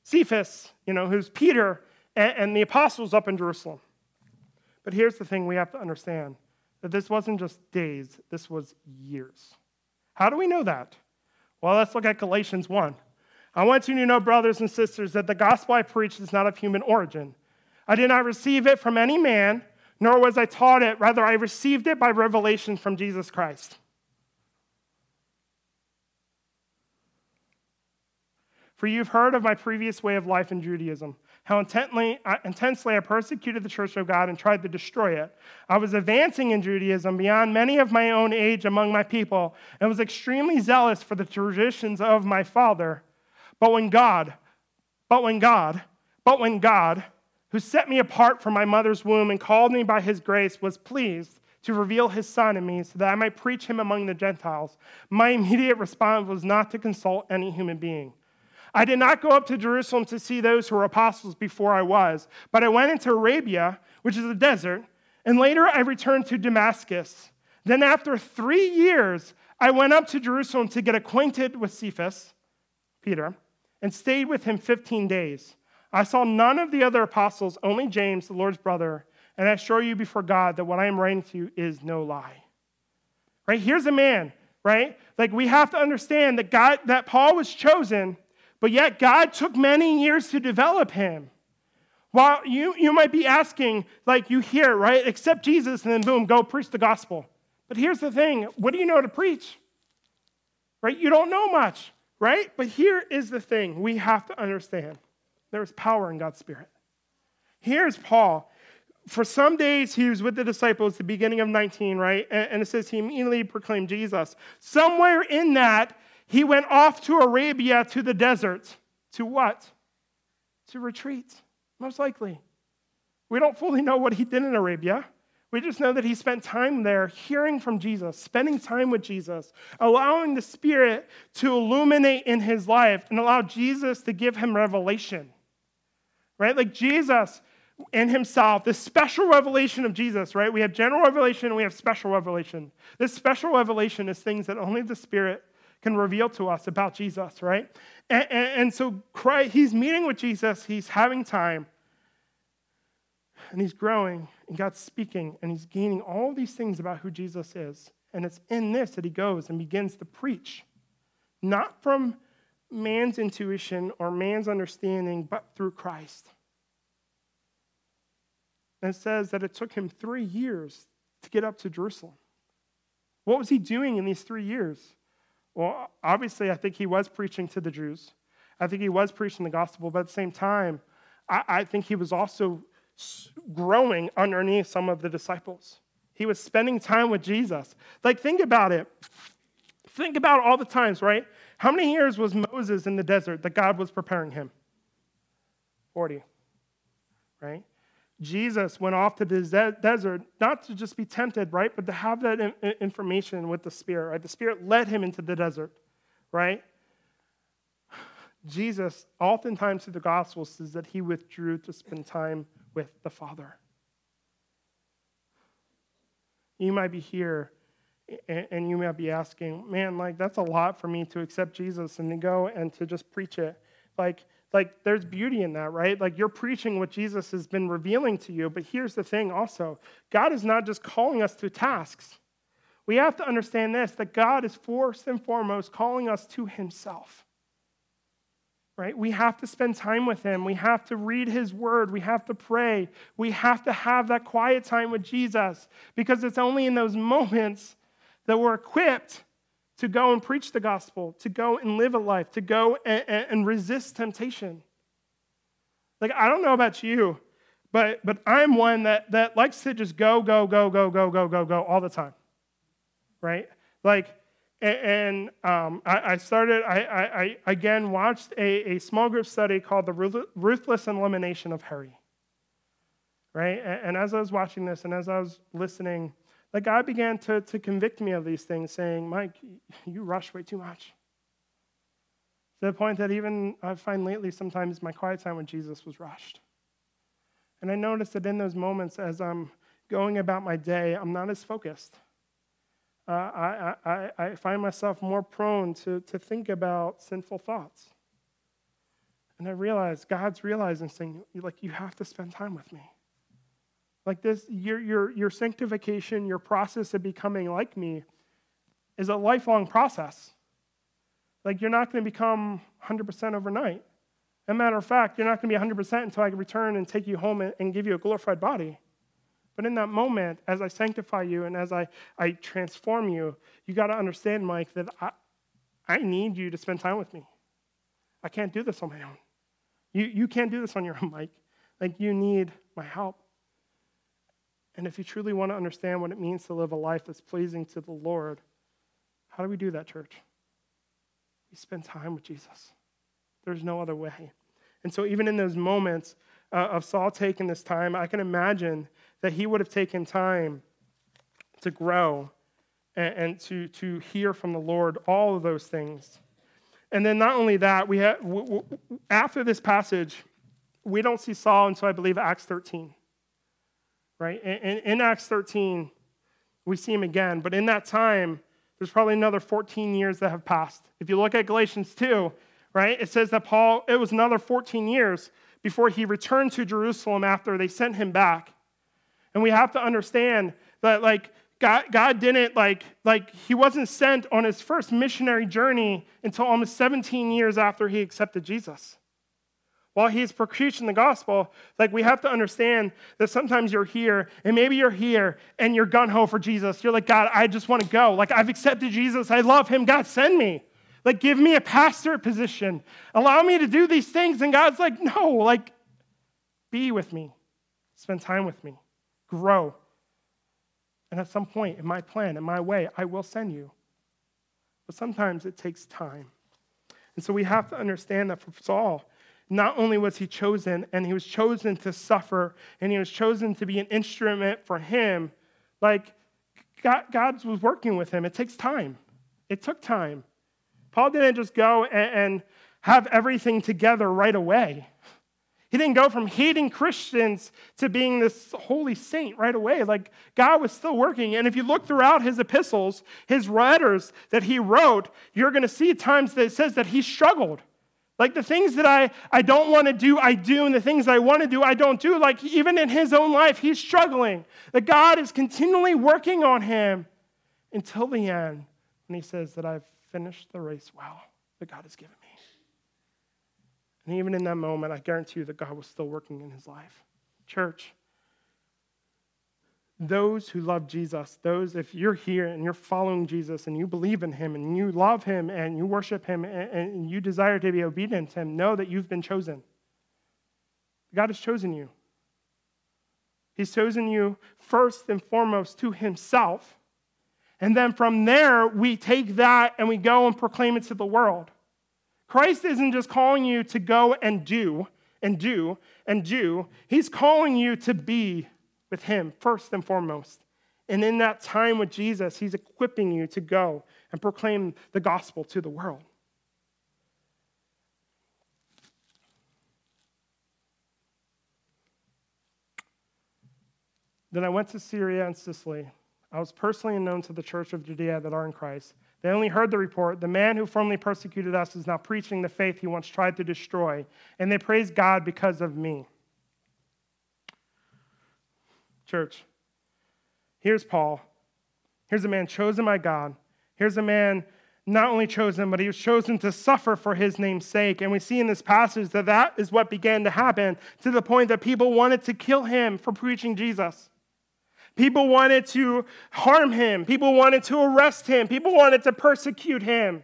Cephas, you know, who's Peter, and, and the apostles up in Jerusalem. But here's the thing we have to understand, that this wasn't just days, this was years. How do we know that? Well, let's look at Galatians one. I want you to know, brothers and sisters, that the gospel I preached is not of human origin. I did not receive it from any man, nor was I taught it. Rather, I received it by revelation from Jesus Christ. For you've heard of my previous way of life in Judaism, how intently, uh, intensely I persecuted the church of God and tried to destroy it. I was advancing in Judaism beyond many of my own age among my people and was extremely zealous for the traditions of my father. But when God, but when God, but when God... who set me apart from my mother's womb and called me by his grace, was pleased to reveal his son in me so that I might preach him among the Gentiles. My immediate response was not to consult any human being. I did not go up to Jerusalem to see those who were apostles before I was, but I went into Arabia, which is a desert, and later I returned to Damascus. Then after three years, I went up to Jerusalem to get acquainted with Cephas, Peter, and stayed with him fifteen days. I saw none of the other apostles, only James, the Lord's brother, and I assure you before God that what I am writing to you is no lie. Right? Here's a man, right? Like we have to understand that God, that Paul was chosen, but yet God took many years to develop him. While you, you might be asking, like you hear, right? Accept Jesus and then boom, go preach the gospel. But here's the thing. What do you know to preach? Right? You don't know much, right? But here is the thing we have to understand. There is power in God's Spirit. Here's Paul. For some days, he was with the disciples, the beginning of nineteen, right? And it says he immediately proclaimed Jesus. Somewhere in that, he went off to Arabia, to the desert. To what? To retreat, most likely. We don't fully know what he did in Arabia. We just know that he spent time there hearing from Jesus, spending time with Jesus, allowing the Spirit to illuminate in his life and allow Jesus to give him revelation. Right? Like Jesus in himself, this special revelation of Jesus, right? We have general revelation and we have special revelation. This special revelation is things that only the Spirit can reveal to us about Jesus, right? And, and, and so Christ, he's meeting with Jesus, he's having time, and he's growing, and God's speaking, and he's gaining all these things about who Jesus is. And it's in this that he goes and begins to preach, not from man's intuition or man's understanding, but through Christ. And it says that it took him three years to get up to Jerusalem. What was he doing in these three years? Well, obviously, I think he was preaching to the Jews. I think he was preaching the gospel, but at the same time, I, I think he was also growing underneath some of the disciples. He was spending time with Jesus. Like, think about it. Think about all the times, right? How many years was Moses in the desert that God was preparing him? forty, right? Jesus went off to the de- desert, not to just be tempted, right? But to have that in- information with the Spirit, right? The Spirit led him into the desert, right? Jesus, oftentimes through the Gospels, says that he withdrew to spend time with the Father. You might be here, and you might be asking, man, like, that's a lot for me to accept Jesus and to go and to just preach it. Like, like there's beauty in that, right? Like, you're preaching what Jesus has been revealing to you, but here's the thing also. God is not just calling us to tasks. We have to understand this, that God is first and foremost calling us to himself, right? We have to spend time with him. We have to read his word. We have to pray. We have to have that quiet time with Jesus, because it's only in those moments that we're equipped to go and preach the gospel, to go and live a life, to go and, and resist temptation. Like, I don't know about you, but but I'm one that, that likes to just go, go, go, go, go, go, go, go all the time, right? Like, and, and um, I, I started, I, I, I again watched a, a small group study called The Ruthless Elimination of Hurry, right? And, and as I was watching this and as I was listening, like, God began to, to convict me of these things, saying, Mike, you rush way too much. To the point that even I find lately sometimes my quiet time with Jesus was rushed. And I noticed that in those moments as I'm going about my day, I'm not as focused. Uh, I, I, I find myself more prone to, to think about sinful thoughts. And I realized, God's realizing, saying, like, you have to spend time with me. Like this, your, your, your sanctification, your process of becoming like me is a lifelong process. Like, you're not going to become one hundred percent overnight. As a matter of fact, you're not going to be one hundred percent until I return and take you home and, and give you a glorified body. But in that moment, as I sanctify you and as I, I transform you, you got to understand, Mike, that I, I need you to spend time with me. I can't do this on my own. You, you can't do this on your own, Mike. Like, you need my help. And if you truly want to understand what it means to live a life that's pleasing to the Lord, how do we do that, church? We spend time with Jesus. There's no other way. And so even in those moments uh, of Saul taking this time, I can imagine that he would have taken time to grow and, and to, to hear from the Lord, all of those things. And then not only that, we have, w- w- after this passage, we don't see Saul until I believe Acts thirteen. Right? In, in Acts thirteen, we see him again. But in that time, there's probably another fourteen years that have passed. If you look at Galatians two, right, it says that Paul, it was another fourteen years before he returned to Jerusalem after they sent him back. And we have to understand that, like, God, God didn't, like, like, he wasn't sent on his first missionary journey until almost seventeen years after he accepted Jesus. While he's preaching the gospel, like, we have to understand that sometimes you're here, and maybe you're here, and you're gung-ho for Jesus. You're like, God, I just want to go. Like, I've accepted Jesus. I love him. God, send me. Like, give me a pastorate position. Allow me to do these things. And God's like, no, like, be with me. Spend time with me. Grow. And at some point, in my plan, in my way, I will send you. But sometimes it takes time. And so we have to understand that for Saul, not only was he chosen, and he was chosen to suffer, and he was chosen to be an instrument for him, like, God, God was working with him. It takes time. It took time. Paul didn't just go and, and have everything together right away. He didn't go from hating Christians to being this holy saint right away. Like, God was still working. And if you look throughout his epistles, his letters that he wrote, you're going to see times that it says that he struggled. Like, the things that I, I don't want to do, I do, and the things that I want to do, I don't do. Like, even in his own life, he's struggling. That God is continually working on him until the end, when he says that I've finished the race well that God has given me. And even in that moment, I guarantee you that God was still working in his life. Church, those who love Jesus, those, if you're here and you're following Jesus and you believe in him and you love him and you worship him and, and you desire to be obedient to him, know that you've been chosen. God has chosen you. He's chosen you first and foremost to himself, And then from there, we take that and we go and proclaim it to the world. Christ isn't just calling you to go and do and do and do. He's calling you to be with him first and foremost. And in that time with Jesus, he's equipping you to go and proclaim the gospel to the world. Then I went to Syria and Sicily. I was personally unknown to the church of Judea that are in Christ. They only heard the report, the man who formerly persecuted us is now preaching the faith he once tried to destroy, and they praise God because of me. Church, here's Paul. Here's a man chosen by God. Here's a man not only chosen, but he was chosen to suffer for his name's sake. And we see in this passage that that is what began to happen, to the point that people wanted to kill him for preaching Jesus. People wanted to harm him. People wanted to arrest him. People wanted to persecute him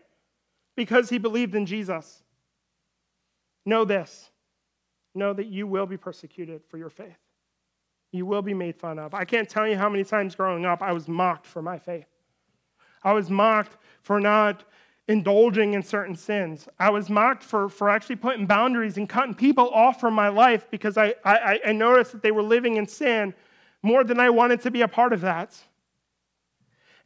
because he believed in Jesus. Know this. Know that you will be persecuted for your faith. You will be made fun of. I can't tell you how many times growing up I was mocked for my faith. I was mocked for not indulging in certain sins. I was mocked for, for actually putting boundaries and cutting people off from my life because I, I, I noticed that they were living in sin more than I wanted to be a part of that.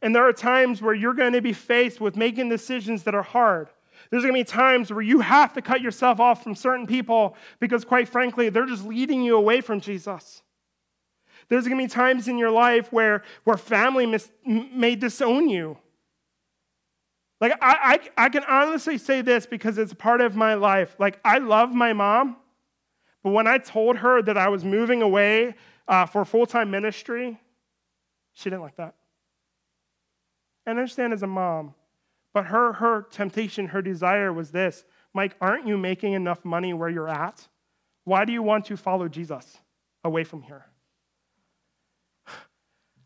And there are times where you're going to be faced with making decisions that are hard. There's going to be times where you have to cut yourself off from certain people because, quite frankly, they're just leading you away from Jesus. There's going to be times in your life where, where family mis- may disown you. Like, I, I, I can honestly say this because it's part of my life. Like, I love my mom, but when I told her that I was moving away uh, for full-time ministry, she didn't like that. And I understand as a mom, but her, her temptation, her desire was this: Mike, aren't you making enough money where you're at? Why do you want to follow Jesus away from here?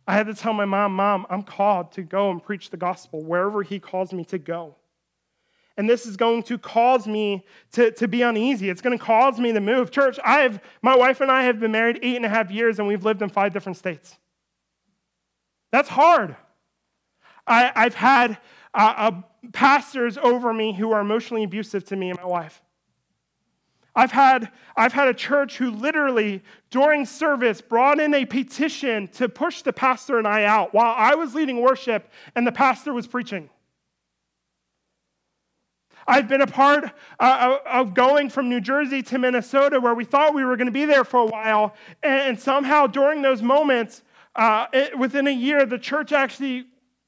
I had to tell my mom, Mom, I'm called to go and preach the gospel wherever he calls me to go. And this is going to cause me to, to be uneasy. It's going to cause me to move. Church, I have, my wife and I have been married eight and a half years, and we've lived in five different states. That's hard. I, I've had uh, uh, pastors over me who are emotionally abusive to me and my wife. I've had, I've had a church who literally, during service, brought in a petition to push the pastor and I out while I was leading worship and the pastor was preaching. I've been a part uh, of going from New Jersey to Minnesota where we thought we were going to be there for a while, and somehow during those moments, uh, it, within a year, the church actually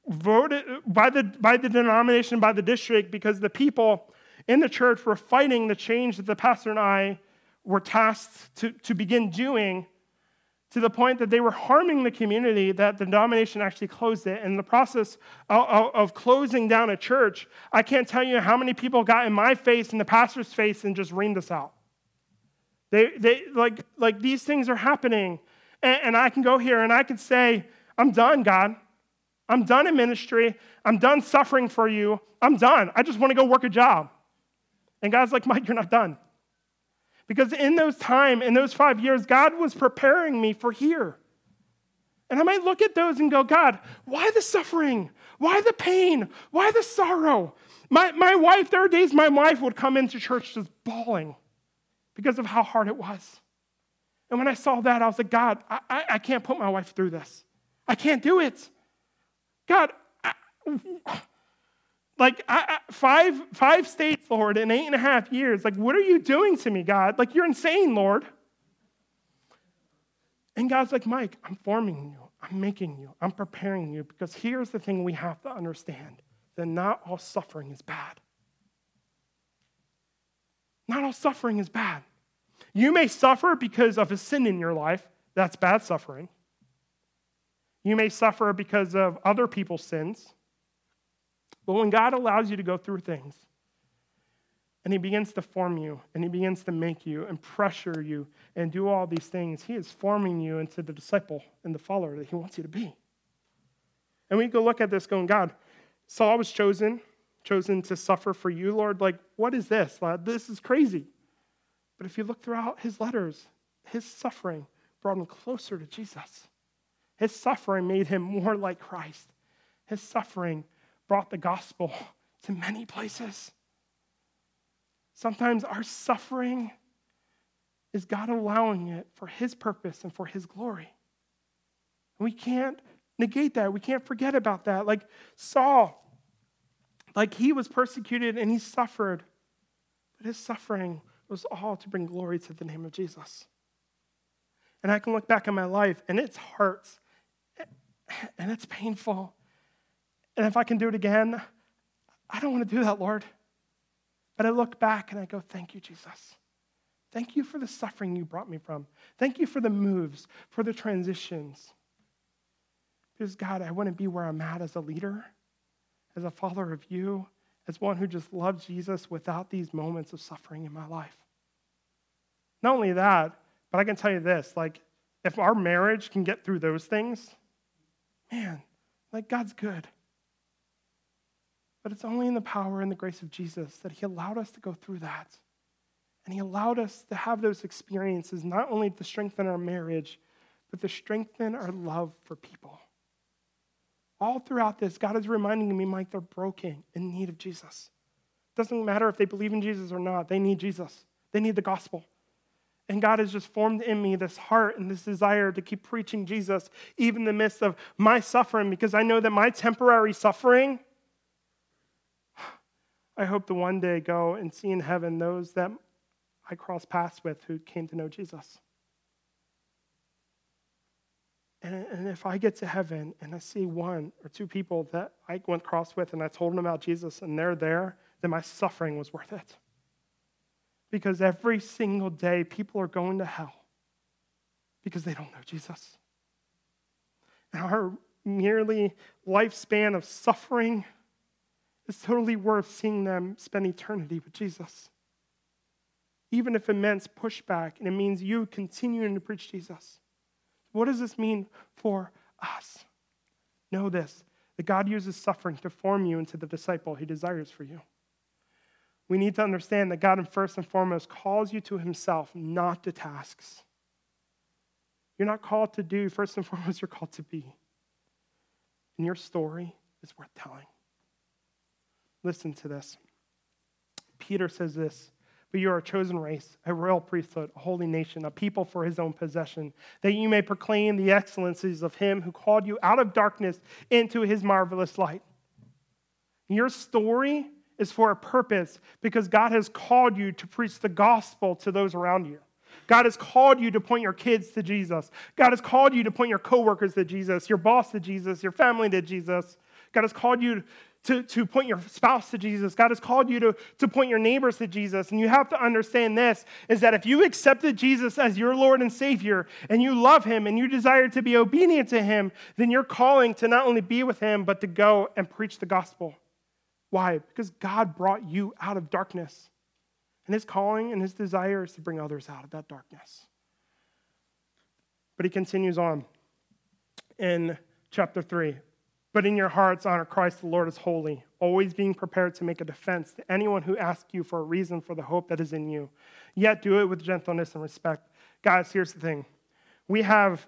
voted by the, by the denomination, by the district, because the people in the church were fighting the change that the pastor and I were tasked to, to begin doing, to the point that they were harming the community, that the denomination actually closed it. And in the process of, of closing down a church, I can't tell you how many people got in my face and the pastor's face and just reamed us out. They, they like, like these things are happening. And, and I can go here and I can say, I'm done, God. I'm done in ministry. I'm done suffering for you. I'm done. I just want to go work a job. And God's like, Mike, you're not done. Because in those time, in those five years, God was preparing me for here. And I might look at those and go, God, why the suffering? Why the pain? Why the sorrow? My, my wife, there are days my wife would come into church just bawling because of how hard it was. And when I saw that, I was like, God, I, I, I can't put my wife through this. I can't do it. God, I, Like, I, I, five five states, Lord, in eight and a half years. Like, what are you doing to me, God? Like, you're insane, Lord. And God's like, Mike, I'm forming you. I'm making you. I'm preparing you. Because here's the thing we have to understand, that not all suffering is bad. Not all suffering is bad. You may suffer because of a sin in your life. That's bad suffering. You may suffer because of other people's sins. But when God allows you to go through things and he begins to form you and he begins to make you and pressure you and do all these things, he is forming you into the disciple and the follower that he wants you to be. And we go look at this going, God, Saul was chosen, chosen to suffer for you, Lord. Like, what is this? This is crazy. But if you look throughout his letters, his suffering brought him closer to Jesus. His suffering made him more like Christ. his suffering brought the gospel to many places. Sometimes our suffering is God allowing it for his purpose and for his glory. We can't negate that. We can't forget about that. Like Saul, like he was persecuted and he suffered, but his suffering was all to bring glory to the name of Jesus. And I can look back on my life, and it hurts, and it's painful. And if I can do it again, I don't want to do that, Lord. But I look back and I go, thank you, Jesus. Thank you for the suffering you brought me from. Thank you for the moves, for the transitions. Because, God, I wouldn't be where I'm at as a leader, as a follower of you, as one who just loves Jesus without these moments of suffering in my life. Not only that, but I can tell you this, like, if our marriage can get through those things, man, like, God's good. But it's only in the power and the grace of Jesus that he allowed us to go through that. And he allowed us to have those experiences, not only to strengthen our marriage, but to strengthen our love for people. All throughout this, God is reminding me, Mike, they're broken in need of Jesus. It doesn't matter if they believe in Jesus or not. They need Jesus. They need the gospel. And God has just formed in me this heart and this desire to keep preaching Jesus, even in the midst of my suffering, because I know that my temporary suffering, I hope to one day go and see in heaven those that I cross paths with who came to know Jesus. And, and if I get to heaven and I see one or two people that I went cross with and I told them about Jesus and they're there, then my suffering was worth it. Because every single day people are going to hell because they don't know Jesus. And our nearly lifespan of suffering is totally worth seeing them spend eternity with Jesus. Even if it means pushback and it means you continuing to preach Jesus. What does this mean for us? Know this, that God uses suffering to form you into the disciple he desires for you. We need to understand that God, first and foremost, calls you to himself, not to tasks. You're not called to do, first and foremost, you're called to be. And your story is worth telling. Listen to this. Peter says this, but you are a chosen race, a royal priesthood, a holy nation, a people for his own possession, that you may proclaim the excellencies of him who called you out of darkness into his marvelous light. Your story is for a purpose because God has called you to preach the gospel to those around you. God has called you to point your kids to Jesus. God has called you to point your coworkers to Jesus, your boss to Jesus, your family to Jesus. God has called you to To, to point your spouse to Jesus. God has called you to, to point your neighbors to Jesus. And you have to understand this, is that if you accepted Jesus as your Lord and Savior, and you love him, and you desire to be obedient to him, then you're calling to not only be with him, but to go and preach the gospel. Why? Because God brought you out of darkness. And his calling and his desire is to bring others out of that darkness. But he continues on in chapter three. But in your hearts, honor Christ the Lord as holy, always being prepared to make a defense to anyone who asks you for a reason for the hope that is in you. Yet do it with gentleness and respect. Guys, here's the thing. We have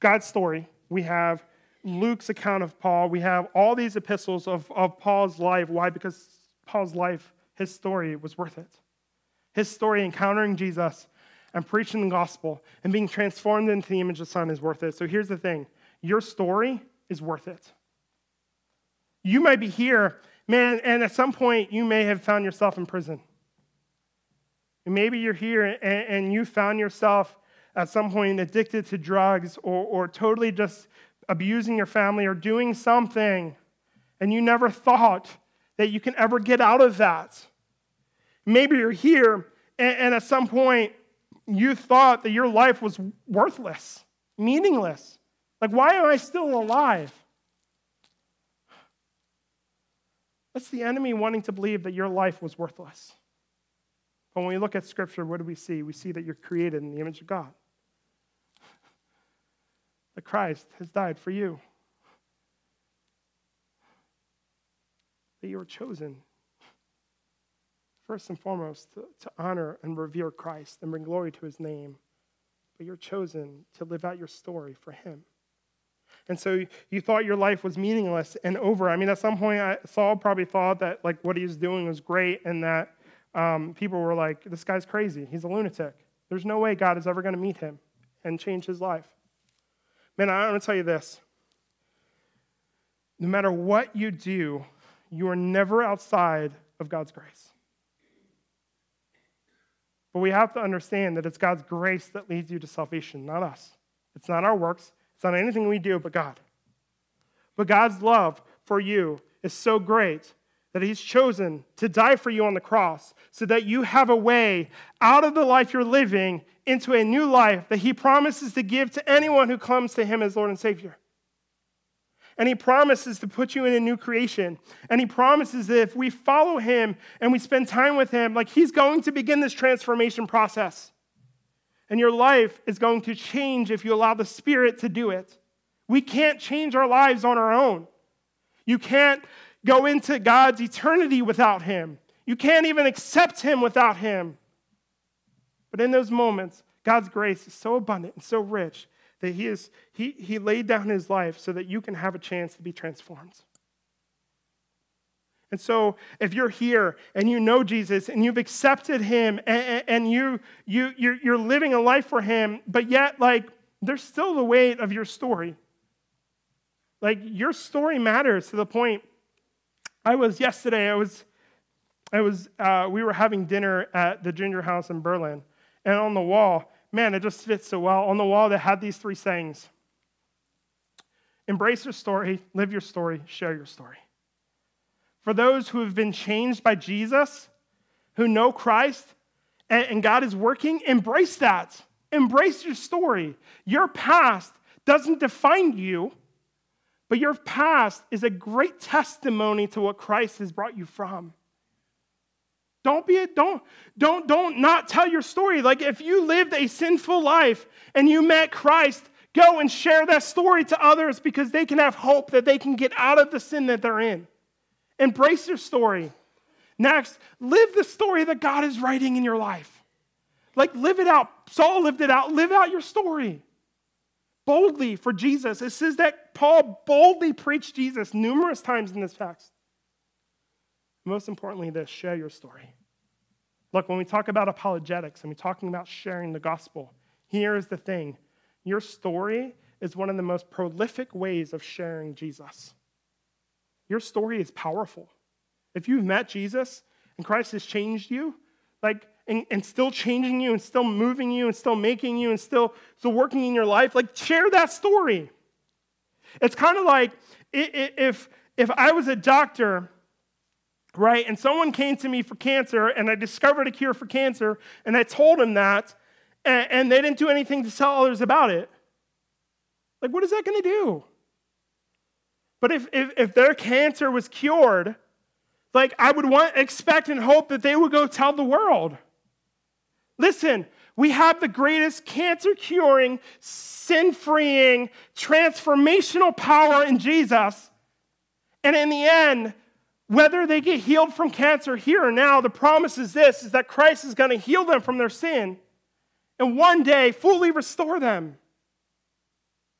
God's story. We have Luke's account of Paul. We have all these epistles of, of Paul's life. Why? Because Paul's life, his story was worth it. His story encountering Jesus and preaching the gospel and being transformed into the image of the Son is worth it. So here's the thing. Your story is worth it. You might be here, man, and at some point you may have found yourself in prison. And maybe you're here and, and you found yourself at some point addicted to drugs or, or totally just abusing your family or doing something, and you never thought that you can ever get out of that. Maybe you're here and, and at some point you thought that your life was worthless, meaningless. Like, why am I still alive? That's the enemy wanting to believe that your life was worthless. But when we look at Scripture, what do we see? We see that you're created in the image of God. That Christ has died for you. That you were chosen, first and foremost, to, to honor and revere Christ and bring glory to his name. But you're chosen to live out your story for him. And so you thought your life was meaningless and over. I mean, at some point, I, Saul probably thought that like what he was doing was great and that um, people were like, this guy's crazy. He's a lunatic. There's no way God is ever going to meet him and change his life. Man, I want to tell you this. No matter what you do, you are never outside of God's grace. But we have to understand that it's God's grace that leads you to salvation, not us. It's not our works. It's not anything we do but God. But God's love for you is so great that he's chosen to die for you on the cross so that you have a way out of the life you're living into a new life that he promises to give to anyone who comes to him as Lord and Savior. And he promises to put you in a new creation. And he promises that if we follow him and we spend time with him, like he's going to begin this transformation process. And your life is going to change if you allow the Spirit to do it. We can't change our lives on our own. You can't go into God's eternity without him. You can't even accept him without him. But in those moments, God's grace is so abundant and so rich that he is he he laid down his life so that you can have a chance to be transformed. And so if you're here and you know Jesus and you've accepted him and, and you, you, you're, you're living a life for him, but yet like there's still the weight of your story. Like your story matters to the point. I was yesterday, I was, I was, uh, we were having dinner at the Ginger House in Berlin, and on the wall, man, it just fits so well. On the wall, they had these three sayings. Embrace your story, live your story, share your story. For those who have been changed by Jesus, who know Christ, and God is working, embrace that. Embrace your story. Your past doesn't define you, but your past is a great testimony to what Christ has brought you from. Don't be a, don't, don't, don't not tell your story. Like if you lived a sinful life and you met Christ, go and share that story to others because they can have hope that they can get out of the sin that they're in. Embrace your story. Next, live the story that God is writing in your life. Like, live it out. Saul lived it out. Live out your story. Boldly for Jesus. It says that Paul boldly preached Jesus numerous times in this text. Most importantly, this, share your story. Look, when we talk about apologetics and we're talking about sharing the gospel, here's the thing. Your story is one of the most prolific ways of sharing Jesus. Your story is powerful. If you've met Jesus and Christ has changed you, like, and, and still changing you and still moving you and still making you and still, still working in your life, like, share that story. It's kind of like if, if I was a doctor, right, and someone came to me for cancer and I discovered a cure for cancer and I told them that and, and they didn't do anything to tell others about it. Like, what is that going to do? But if, if if their cancer was cured, like I would want, expect, and hope that they would go tell the world. Listen, we have the greatest cancer-curing, sin-freeing, transformational power in Jesus. And in the end, whether they get healed from cancer here or now, the promise is this, is that Christ is going to heal them from their sin and one day fully restore them.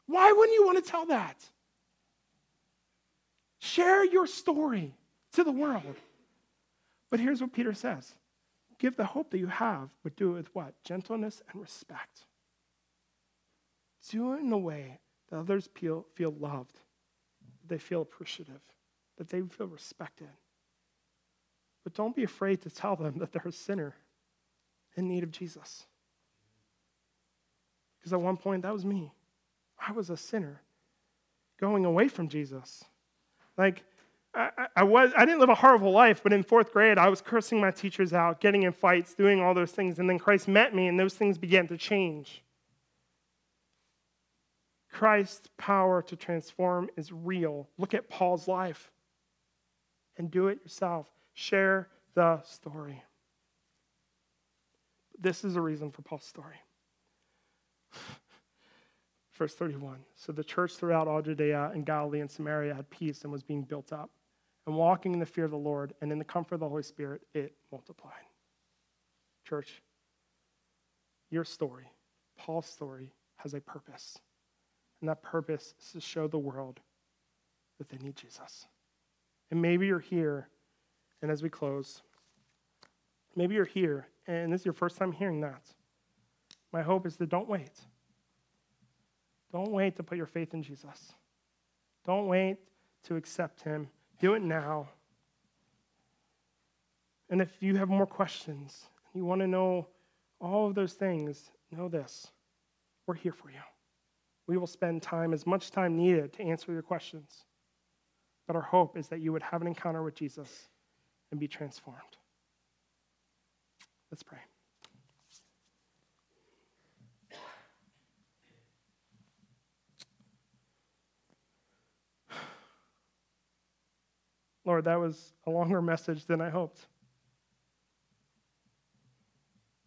Why wouldn't you want to tell that? Share your story to the world. But here's what Peter says. Give the hope that you have, but do it with what? Gentleness and respect. Do it in a way that others feel, feel loved, that they feel appreciative, that they feel respected. But don't be afraid to tell them that they're a sinner in need of Jesus. Because at one point, that was me. I was a sinner going away from Jesus. Like, I, I was, I didn't live a horrible life, but in fourth grade, I was cursing my teachers out, getting in fights, doing all those things, and then Christ met me, and those things began to change. Christ's power to transform is real. Look at Paul's life and do it yourself. Share the story. This is a reason for Paul's story. Verse thirty-one, so the church throughout all Judea and Galilee and Samaria had peace and was being built up. And walking in the fear of the Lord and in the comfort of the Holy Spirit, it multiplied. Church, your story, Paul's story, has a purpose. And that purpose is to show the world that they need Jesus. And maybe you're here, and as we close, maybe you're here, and this is your first time hearing that. My hope is that don't wait. Don't wait to put your faith in Jesus. Don't wait to accept him. Do it now. And if you have more questions, you want to know all of those things, know this. We're here for you. We will spend time, as much time needed, to answer your questions. But our hope is that you would have an encounter with Jesus and be transformed. Let's pray. Lord, that was a longer message than I hoped.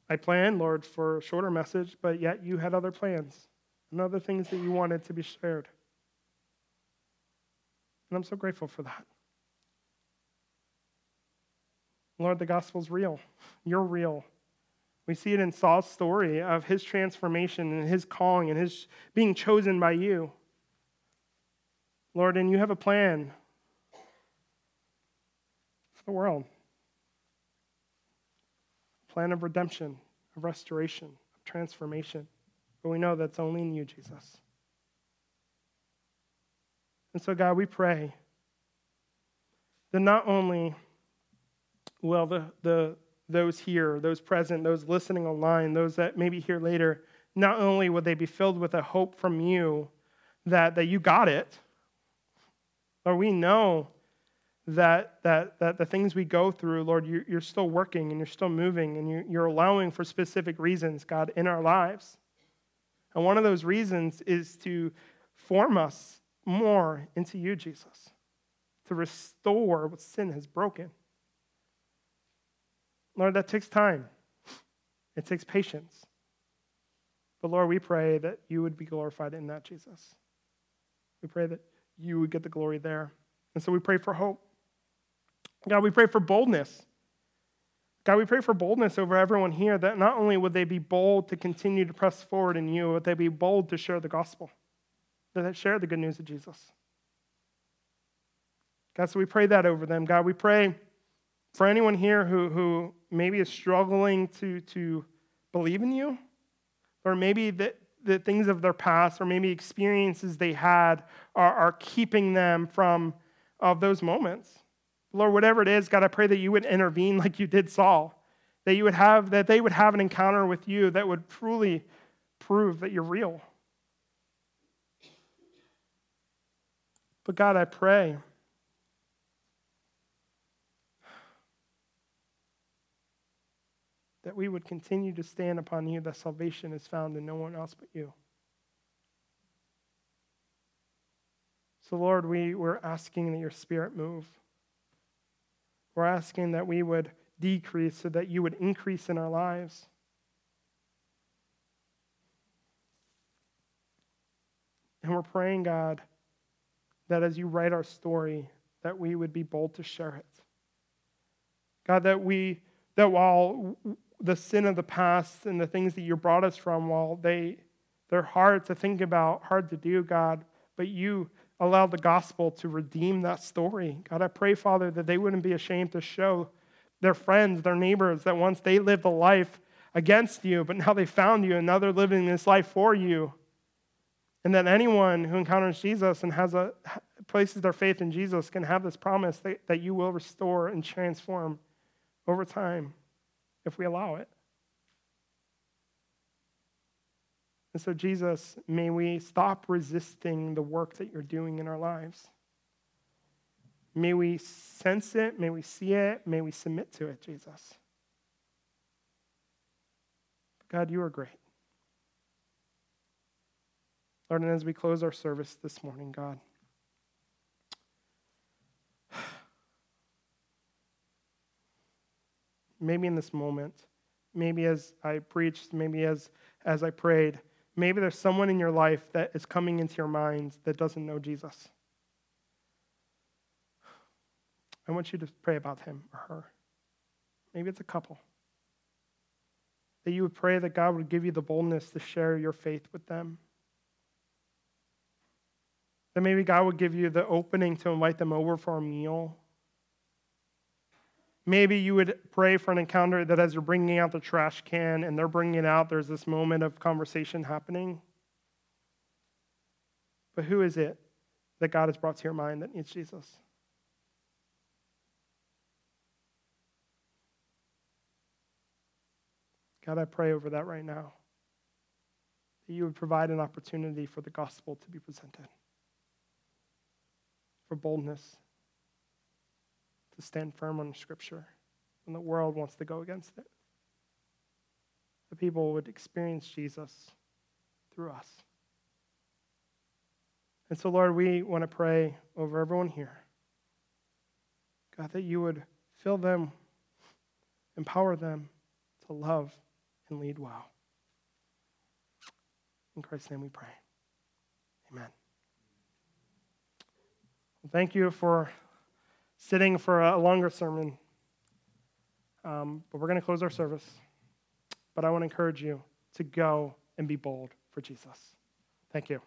I planned, Lord, for a shorter message, but yet you had other plans and other things that you wanted to be shared. And I'm so grateful for that. Lord, the gospel's real. You're real. We see it in Saul's story of his transformation and his calling and his being chosen by you. Lord, and you have a plan for the world. Plan of redemption, of restoration, of transformation. But we know that's only in you, Jesus. And so, God, we pray that not only will the, the those here, those present, those listening online, those that may be here later, not only would they be filled with a hope from you that, that you got it, Lord, we know That that that the things we go through, Lord, you're, you're still working and you're still moving and you're, you're allowing for specific reasons, God, in our lives. And one of those reasons is to form us more into you, Jesus, to restore what sin has broken. Lord, that takes time. It takes patience. But Lord, we pray that you would be glorified in that, Jesus. We pray that you would get the glory there. And so we pray for hope. God, we pray for boldness. God, we pray for boldness over everyone here, that not only would they be bold to continue to press forward in you, but they'd be bold to share the gospel, to share the good news of Jesus. God, so we pray that over them. God, we pray for anyone here who, who maybe is struggling to, to believe in you, or maybe that the things of their past or maybe experiences they had are, are keeping them from of those moments. Lord, whatever it is, God, I pray that you would intervene like you did Saul, that you would have, that they would have an encounter with you that would truly prove that you're real. But God, I pray that we would continue to stand upon you, that salvation is found in no one else but you. So, Lord, we, we're asking that your Spirit move. We're asking that we would decrease so that you would increase in our lives. And we're praying, God, that as you write our story, that we would be bold to share it. God, that we, that while the sin of the past and the things that you brought us from, while they, they're hard to think about, hard to do, God, but you allow the gospel to redeem that story. God, I pray, Father, that they wouldn't be ashamed to show their friends, their neighbors, that once they lived a life against you, but now they found you, and now they're living this life for you. And that anyone who encounters Jesus and has a places their faith in Jesus can have this promise that, that you will restore and transform over time if we allow it. And so, Jesus, may we stop resisting the work that you're doing in our lives. May we sense it. May we see it. May we submit to it, Jesus. God, you are great. Lord, and as we close our service this morning, God, maybe in this moment, maybe as I preached, maybe as, as I prayed, maybe there's someone in your life that is coming into your mind that doesn't know Jesus. I want you to pray about him or her. Maybe it's a couple. That you would pray that God would give you the boldness to share your faith with them. that maybe God would give you the opening to invite them over for a meal. Maybe you would pray for an encounter that as you're bringing out the trash can and they're bringing it out, there's this moment of conversation happening. But who is it that God has brought to your mind that needs Jesus? God, I pray over that right now, that you would provide an opportunity for the gospel to be presented, for boldness to stand firm on Scripture when the world wants to go against it. The people would experience Jesus through us. And so, Lord, we want to pray over everyone here, God, that you would fill them, empower them to love and lead well. In Christ's name we pray. Amen. Well, thank you for sitting for a longer sermon. Um, but we're going to close our service. But I want to encourage you to go and be bold for Jesus. Thank you.